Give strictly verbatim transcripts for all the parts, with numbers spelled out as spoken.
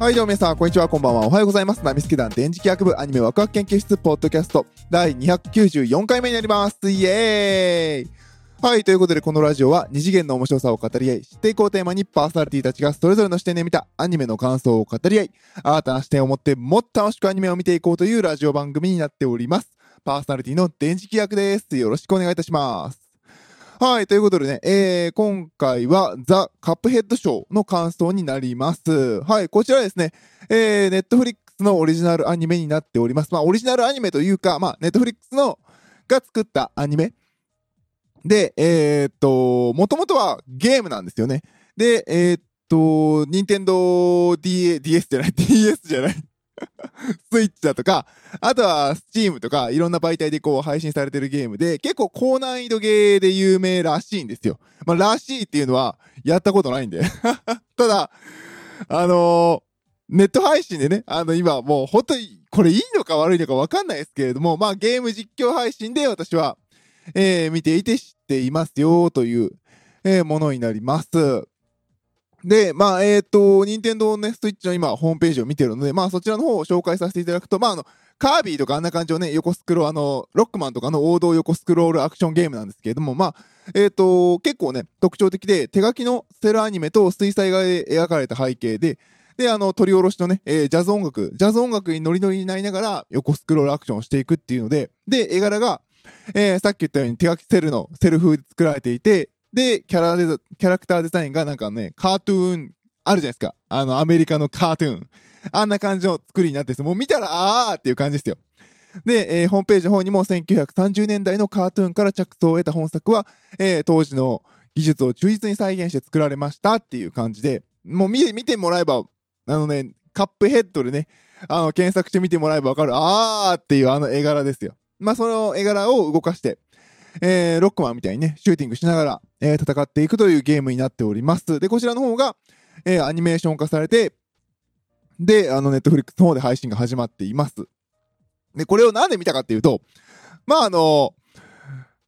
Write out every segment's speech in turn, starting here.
はい、どうも皆さんこんにちは、こんばんは、おはようございます。ナミスケ団電磁気学部アニメワクワク研究室ポッドキャストだいにひゃくきゅうじゅうよんかいめになります。イエーイ。はい、ということでこのラジオは二次元の面白さを語り合い、知っていこうテーマにパーソナリティたちがそれぞれの視点で見たアニメの感想を語り合い、新たな視点を持ってもっと楽しくアニメを見ていこうというラジオ番組になっております。パーソナリティの電磁気学です。よろしくお願いいたします。はい、ということでね、えー、今回はザ・カップヘッドショーの感想になります。はい、こちらですね、えー、Netflix のオリジナルアニメになっております。まあオリジナルアニメというか、まあ Netflix のが作ったアニメで、えー、っともともとはゲームなんですよね。で、えー、っと任天堂 DS じゃない DS じゃないスイッチだとか、あとはスチームとかいろんな媒体でこう配信されてるゲームで、結構高難易度ゲーで有名らしいんですよ。まあらしいっていうのはやったことないんでただあのー、ネット配信でね、あの今もう本当にこれいいのか悪いのか分かんないですけれども、まあゲーム実況配信で私は、えー、見ていて知っていますよという、えー、ものになります。で、まあ、えっと、任天堂のね、スイッチの今、ホームページを見てるので、まあ、そちらの方を紹介させていただくと、まあ、あの、カービィとかあんな感じのね、横スクロール、あの、ロックマンとかの王道横スクロールアクションゲームなんですけれども、まあ、えっと、結構ね、特徴的で、手書きのセルアニメと水彩画で描かれた背景で、で、あの、取り下ろしのね、えー、ジャズ音楽、ジャズ音楽にノリノリになりながら、横スクロールアクションをしていくっていうので、で、絵柄が、えー、さっき言ったように手書きセルのセル風で作られていて、でキャラデザ、キャラクターデザインがなんかね、カートゥーンあるじゃないですか、あのアメリカのカートゥーン、あんな感じの作りになってるんです。もう見たらあーっていう感じですよ。で、えー、ホームページの方にもせんきゅうひゃくさんじゅうねんだいのカートゥーンから着想を得た本作は、えー、当時の技術を忠実に再現して作られましたっていう感じで、もう 見, 見てもらえば、あのね、カップヘッドでね、あの検索して見てもらえばわかるあーっていうあの絵柄ですよ。まあその絵柄を動かして、えー、ロックマンみたいにね、シューティングしながら、えー、戦っていくというゲームになっております。で、こちらの方が、えー、アニメーション化されて、で、あのネットフリックスの方で配信が始まっています。で、これをなんで見たかっていうと、まああの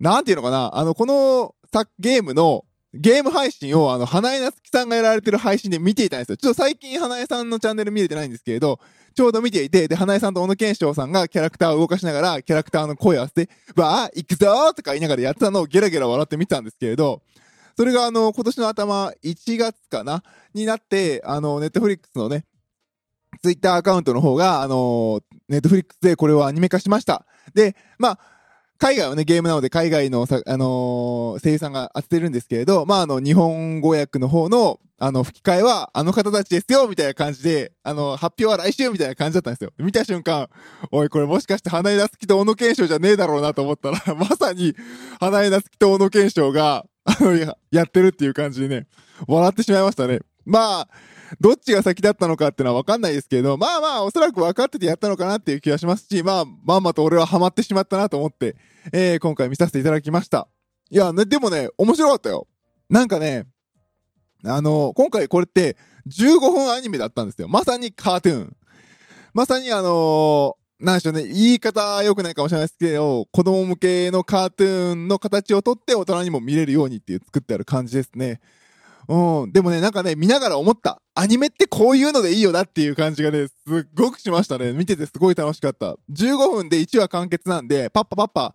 なんていうのかな、あのこのゲームのゲーム配信を、あの花江夏樹さんがやられてる配信で見ていたんですよ。ちょっと最近花江さんのチャンネル見れてないんですけれど、ちょうど見ていて、で、花江さんと小野賢章さんがキャラクターを動かしながら、キャラクターの声を合わせて、わー、行くぞーとか言いながらやってたのをゲラゲラ笑って見てたんですけれど、それがあの、今年の頭、いちがつかなになって、あの、ネットフリックスのね、ツイッターアカウントの方が、あの、ネットフリックスでこれをアニメ化しました。で、まあ、海外はね、ゲームなので海外のさ、あのー、声優さんが当ててるんですけれど、まあ、あの、日本語訳の方の、あの、吹き替えは、あの方たちですよみたいな感じで、あの、発表は来週みたいな感じだったんですよ。見た瞬間、おい、これもしかして花江夏樹と小野賢章じゃねえだろうなと思ったら、まさに、花江夏樹と小野賢章が、あの、やってるっていう感じでね、笑ってしまいましたね。まあ、どっちが先だったのかってのは分かんないですけど、まあまあおそらく分かっててやったのかなっていう気がしますし、まあまんまと俺はハマってしまったなと思って、えー、今回見させていただきました。いや、ね、でもね、面白かったよ。なんかね、あのー、今回これってじゅうごふんアニメだったんですよ。まさにカートゥーン、まさにあのー、なんでしょうね、言い方良くないかもしれないですけど、子供向けのカートゥーンの形をとって大人にも見れるようにっていう作ってある感じですね。うん、でもね、なんかね、見ながら思った。アニメってこういうのでいいよなっていう感じがね、すっごくしましたね。見ててすごい楽しかった。じゅうごふんでいちわ完結なんで、パッパパッパ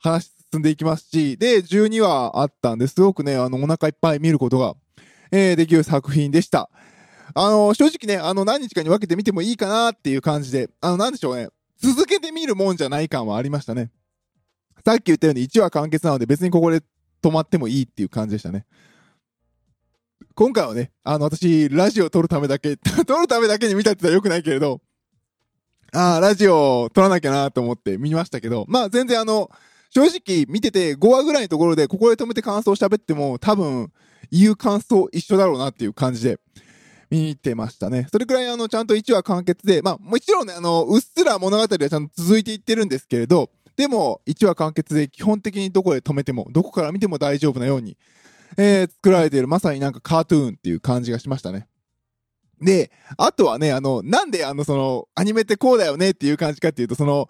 話進んでいきますし、で、じゅうにわあったんで、すごくね、あの、お腹いっぱい見ることが、えー、できる作品でした。あの、正直ね、あの、何日かに分けて見てもいいかなっていう感じで、あの、なんでしょうね、続けて見るもんじゃない感はありましたね。さっき言ったようにいちわ完結なので、別にここで止まってもいいっていう感じでしたね。今回はね、あの、私、ラジオを撮るためだけ、撮るためだけに見たって言ったら良くないけれど、ああ、ラジオを撮らなきゃなと思って見ましたけど、まあ全然あの、正直見ててごわぐらいのところで、ここで止めて感想を喋っても、多分、言う感想一緒だろうなっていう感じで、見てましたね。それくらいあの、ちゃんといちわ完結で、まあもちろんね、あの、うっすら物語はちゃんと続いていってるんですけれど、でも、いちわ完結で基本的にどこで止めても、どこから見ても大丈夫なように、えー、作られている、まさになんかカートゥーンっていう感じがしましたね。で、あとはね、あの、なんであの、その、アニメってこうだよねっていう感じかっていうと、その、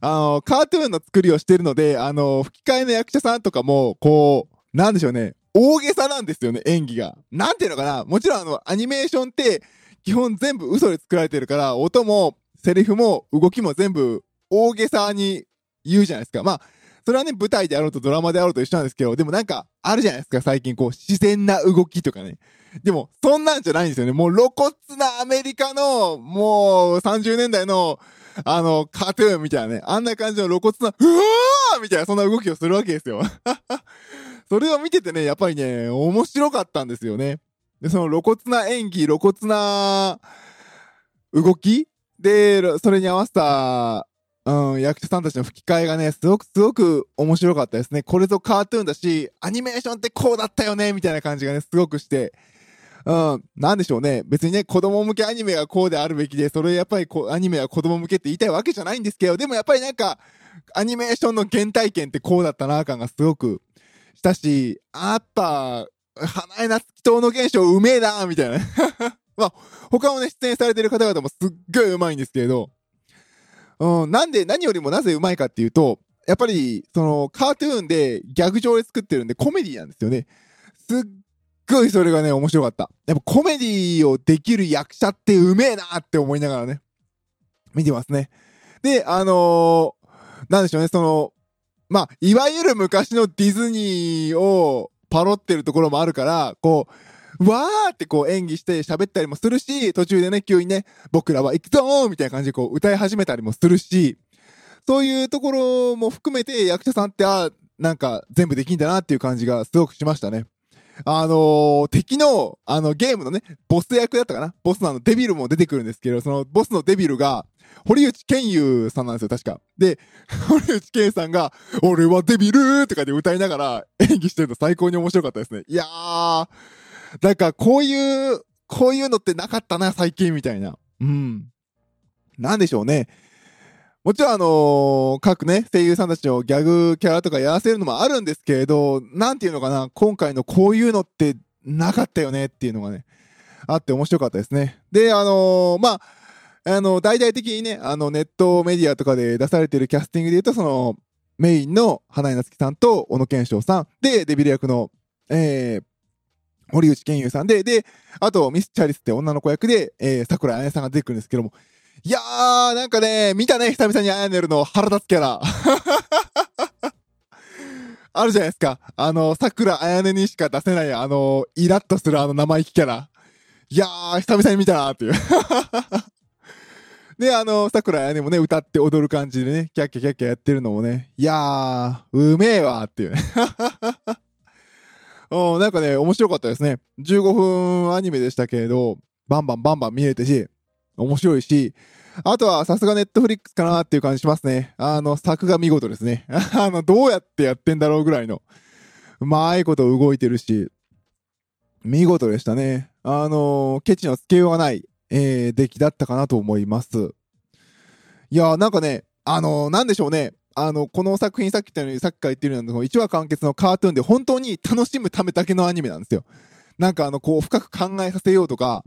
あの、カートゥーンの作りをしてるので、あの、吹き替えの役者さんとかも、こう、なんでしょうね、大げさなんですよね、演技が。なんていうのかな、もちろんあの、アニメーションって、基本全部嘘で作られてるから、音もセリフも動きも全部大げさに言うじゃないですか。まあそれはね、舞台であろうとドラマであろうと一緒なんですけど、でもなんかあるじゃないですか、最近こう自然な動きとかね。でもそんなんじゃないんですよね。もう露骨なアメリカのもうさんじゅうねんだいのあのカトゥーンみたいなね、あんな感じの露骨なうわーみたいな、そんな動きをするわけですよそれを見ててね、やっぱりね面白かったんですよね。でその露骨な演技、露骨な動きで、それに合わせたうん、役者さんたちの吹き替えがね、すごくすごく面白かったですね。これぞカートゥーンだし、アニメーションってこうだったよね、みたいな感じがね、すごくして。うん、なんでしょうね。別にね、子供向けアニメがこうであるべきで、それやっぱりこう、アニメは子供向けって言いたいわけじゃないんですけど、でもやっぱりなんか、アニメーションの原体験ってこうだったな、感がすごくしたし、あった、花江夏樹島の現象うめえな、みたいな。まあ、他もね、出演されてる方々もすっごいうまいんですけれど、うん、なんで、何よりもなぜうまいかっていうと、やっぱり、その、カートゥーンでギャグ上で作ってるんで、コメディなんですよね。すっごいそれがね、面白かった。やっぱコメディをできる役者ってうめえなって思いながらね、見てますね。で、あのー、なんでしょうね、その、まあ、いわゆる昔のディズニーをパロってるところもあるから、こう、わーってこう演技して喋ったりもするし、途中でね急にね僕らは行くぞーみたいな感じでこう歌い始めたりもするし、そういうところも含めて役者さんってあなんか全部できんだなっていう感じがすごくしましたね。あのー、敵のあのゲームのねボス役だったかな、ボスのあのデビルも出てくるんですけど、そのボスのデビルが堀内健優さんなんですよ確か。で堀内健さんが俺はデビルとかで歌いながら演技してると最高に面白かったですね。いやーなんかこういうこういうのってなかったな最近みたいな。うん。なんでしょうね。もちろんあのー、各ね声優さんたちのギャグキャラとかやらせるのもあるんですけれど、なんていうのかな、今回のこういうのってなかったよねっていうのがねあって面白かったですね。であのー、まああの大々的にねあのネットメディアとかで出されてるキャスティングでいうと、そのメインの花江夏樹さんと小野賢章さんでデビル役のえー堀内健優さんで、で、あと、ミス・チャリスって女の子役で、えー、桜彩音さんが出てくるんですけども。いやー、なんかね、見たね、久々にアヤネルの腹立つキャラ。あるじゃないですか。あの、桜彩音にしか出せない、あの、イラッとするあの生意気キャラ。いやー、久々に見たなーっていう。で、あの、桜彩音もね、歌って踊る感じでね、キャッキャキャッキャやってるのもね、いやー、うめえわーっていうね。うん、なんかね、面白かったですね。じゅうごふんアニメでしたけれど、バンバンバンバン見れてし、面白いし、あとはさすがネットフリックスかなっていう感じしますね。あの、作が見事ですね。あの、どうやってやってんだろうぐらいの、うまいこと動いてるし、見事でしたね。あの、ケチのつけようがない、えー、出来だったかなと思います。いやー、なんかね、あのー、なんでしょうね。あの、この作品さっき言ったように、さっきから言ってるような、いちわ完結のカートゥーンで本当に楽しむためだけのアニメなんですよ。なんかあの、こう、深く考えさせようとか、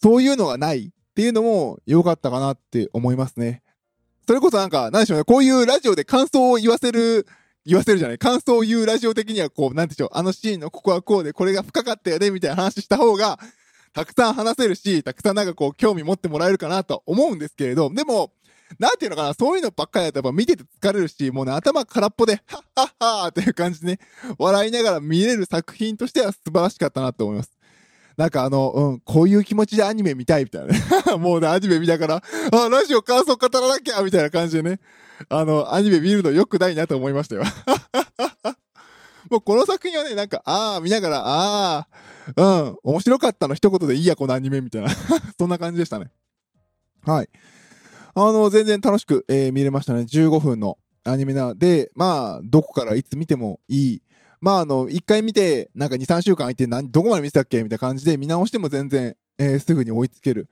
そういうのがないっていうのも良かったかなって思いますね。それこそなんか、なんでしょうね、こういうラジオで感想を言わせる、言わせるじゃない、感想を言うラジオ的にはこう、なんでしょう、あのシーンのここはこうで、これが深かったよね、みたいな話した方が、たくさん話せるし、たくさんなんかこう、興味持ってもらえるかなとは思うんですけれど、でも、なんていうのかな、そういうのばっかりだとやっぱ見てて疲れるし、もうね、頭空っぽで、はっはっはーという感じでね、笑いながら見れる作品としては素晴らしかったなと思います。なんかあの、うん、こういう気持ちでアニメ見たいみたいなね。もうね、アニメ見ながら、あ、ラジオ感想語らなきゃみたいな感じでね、あの、アニメ見るの良くないなと思いましたよ。もうこの作品はね、なんか、あー、見ながら、あー、うん、面白かったの一言でいいや、このアニメみたいな。そんな感じでしたね。はい。あの、全然楽しく、えー、見れましたね。じゅうごふんのアニメなので、まあ、どこからいつ見てもいい。まあ、あの、いっかい見て、なんかに、さんしゅうかん空いて何、どこまで見てたっけみたいな感じで見直しても全然、えー、すぐに追いつける。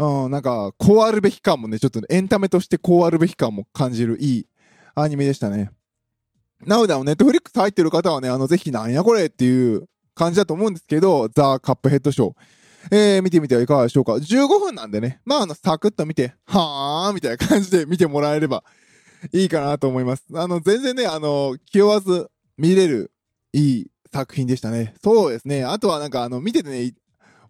うん、なんか、こうあるべき感もね、ちょっと、ね、エンタメとしてこうあるべき感も感じるいいアニメでしたね。なので、あの、ネットフリックス入ってる方はね、あの、ぜひなんやこれっていう感じだと思うんですけど、ザ・カップヘッドショー。えー、見てみてはいかがでしょうか。じゅうごふんなんでね、まあ、あの、サクッと見て、はーんみたいな感じで見てもらえればいいかなと思います。あの、全然ね、あの、気負わず見れるいい作品でしたね。そうですね。あとはなんか、あの、見ててね、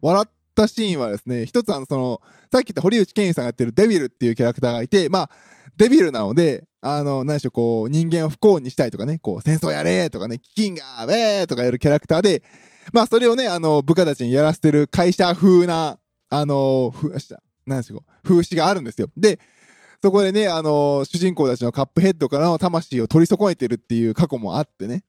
笑っったシーンはですね、一つあのそのさっき言った堀内健一さんがやってるデビルっていうキャラクターがいて、まあデビルなので、あの何でしょう、こう人間を不幸にしたいとかね、こう戦争やれーとかね、飢饉がーべーとかやるキャラクターで、まあそれをね、あの部下たちにやらせてる会社風なあの風何でしょう風刺があるんですよ。でそこでね、あの主人公たちのカップヘッドからの魂を取り損ねてるっていう過去もあってね、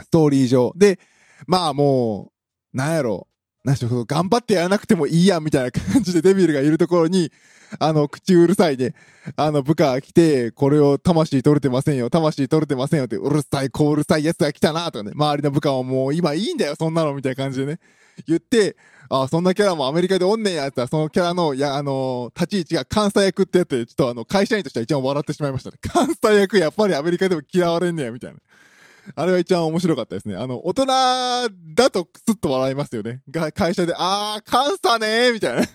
ストーリー上で、まあもうなんやろ何でしょう、頑張ってやらなくてもいいやみたいな感じでデビルがいるところに、あの口うるさいね、あの部下が来て、これを魂取れてませんよ、魂取れてませんよって、うるさいこううるさいやつが来たなとかね、周りの部下はもう今いいんだよそんなのみたいな感じでね言って、ああそんなキャラもアメリカでおんねんやったら、そのキャラのいやあのー、立ち位置が関西役ってやって、ちょっとあの会社員としては一番笑ってしまいましたね。関西役やっぱりアメリカでも嫌われんねやみたいな、あれは一番面白かったですね。あの大人だとクスッと笑いますよね、が会社であー関西ねーみたいなち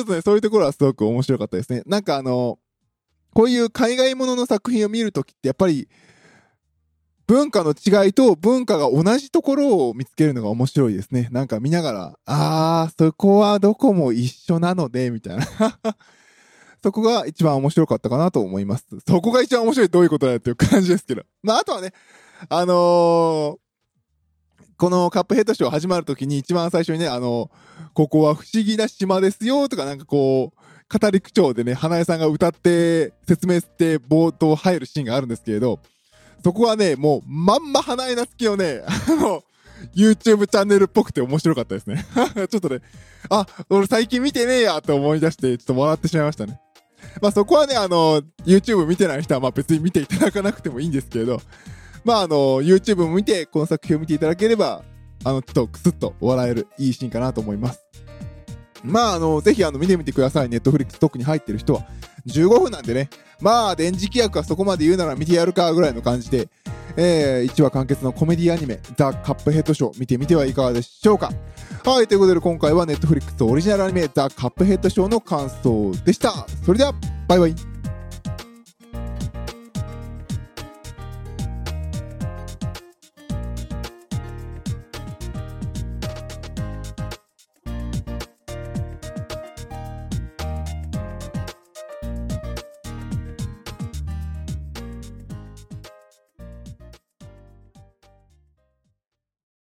ょっとね、そういうところはすごく面白かったですね。なんかあのこういう海外ものの作品を見るときってやっぱり文化の違いと文化が同じところを見つけるのが面白いですね。なんか見ながら、あーそこはどこも一緒なのでみたいなそこが一番面白かったかなと思います。そこが一番面白いどういうことだよっていう感じですけど、まああとはね、あのーこのカップヘッドショー始まるときに一番最初にね、あの、ここは不思議な島ですよとかなんかこう、語り口調でね、花江さんが歌って説明して冒頭入るシーンがあるんですけれど、そこはね、もうまんま花江なつきをね、あの、YouTube チャンネルっぽくて面白かったですね。ちょっとね、あ、俺最近見てねえやと思い出して、ちょっと笑ってしまいましたね。まあそこはね、あの、YouTube 見てない人はまあ別に見ていただかなくてもいいんですけれど、まああの YouTube も見てこの作品を見ていただければ、あのちょっとクスッと笑えるいいシーンかなと思います。まああのぜひあの見てみてください。 Netflix 特に入ってる人はじゅうごふんなんでね、まあ電磁気役はそこまで言うなら見てやるかぐらいの感じで、えー、いちわ完結のコメディアニメ「ザ・カップヘッドショー」見てみてはいかがでしょうか。はい、ということで今回は Netflix オリジナルアニメ「ザ・カップヘッドショー」の感想でした。それではバイバイ。